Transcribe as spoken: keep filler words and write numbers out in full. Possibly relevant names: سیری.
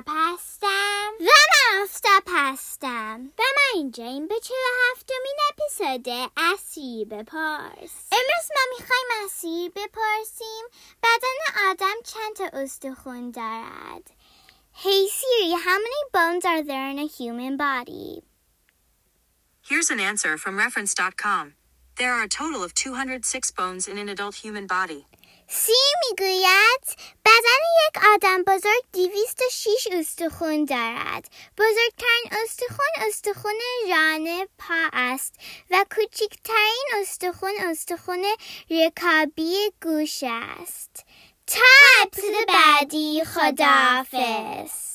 کپ هستم و من آفتاب هستم و من اینجا این به چرا هفتمین اپیزود از سیری بپرس. امروز ما میخوایم از سیری بپرسیم بدن آدم چند تا استخوان دارد. Hey Siri, how many bones are there in a human body? Here's an answer from reference dot com. There are a total of two hundred six bones in an adult human body. Siri میگوید بدن یک آدم بزرگ دویست و شش استخوان دارد. بزرگترین استخوان استخوان ران پا است و کوچکترین استخوان استخوان رکابی گوش است. تا اپیزود بعدی خداحافظ.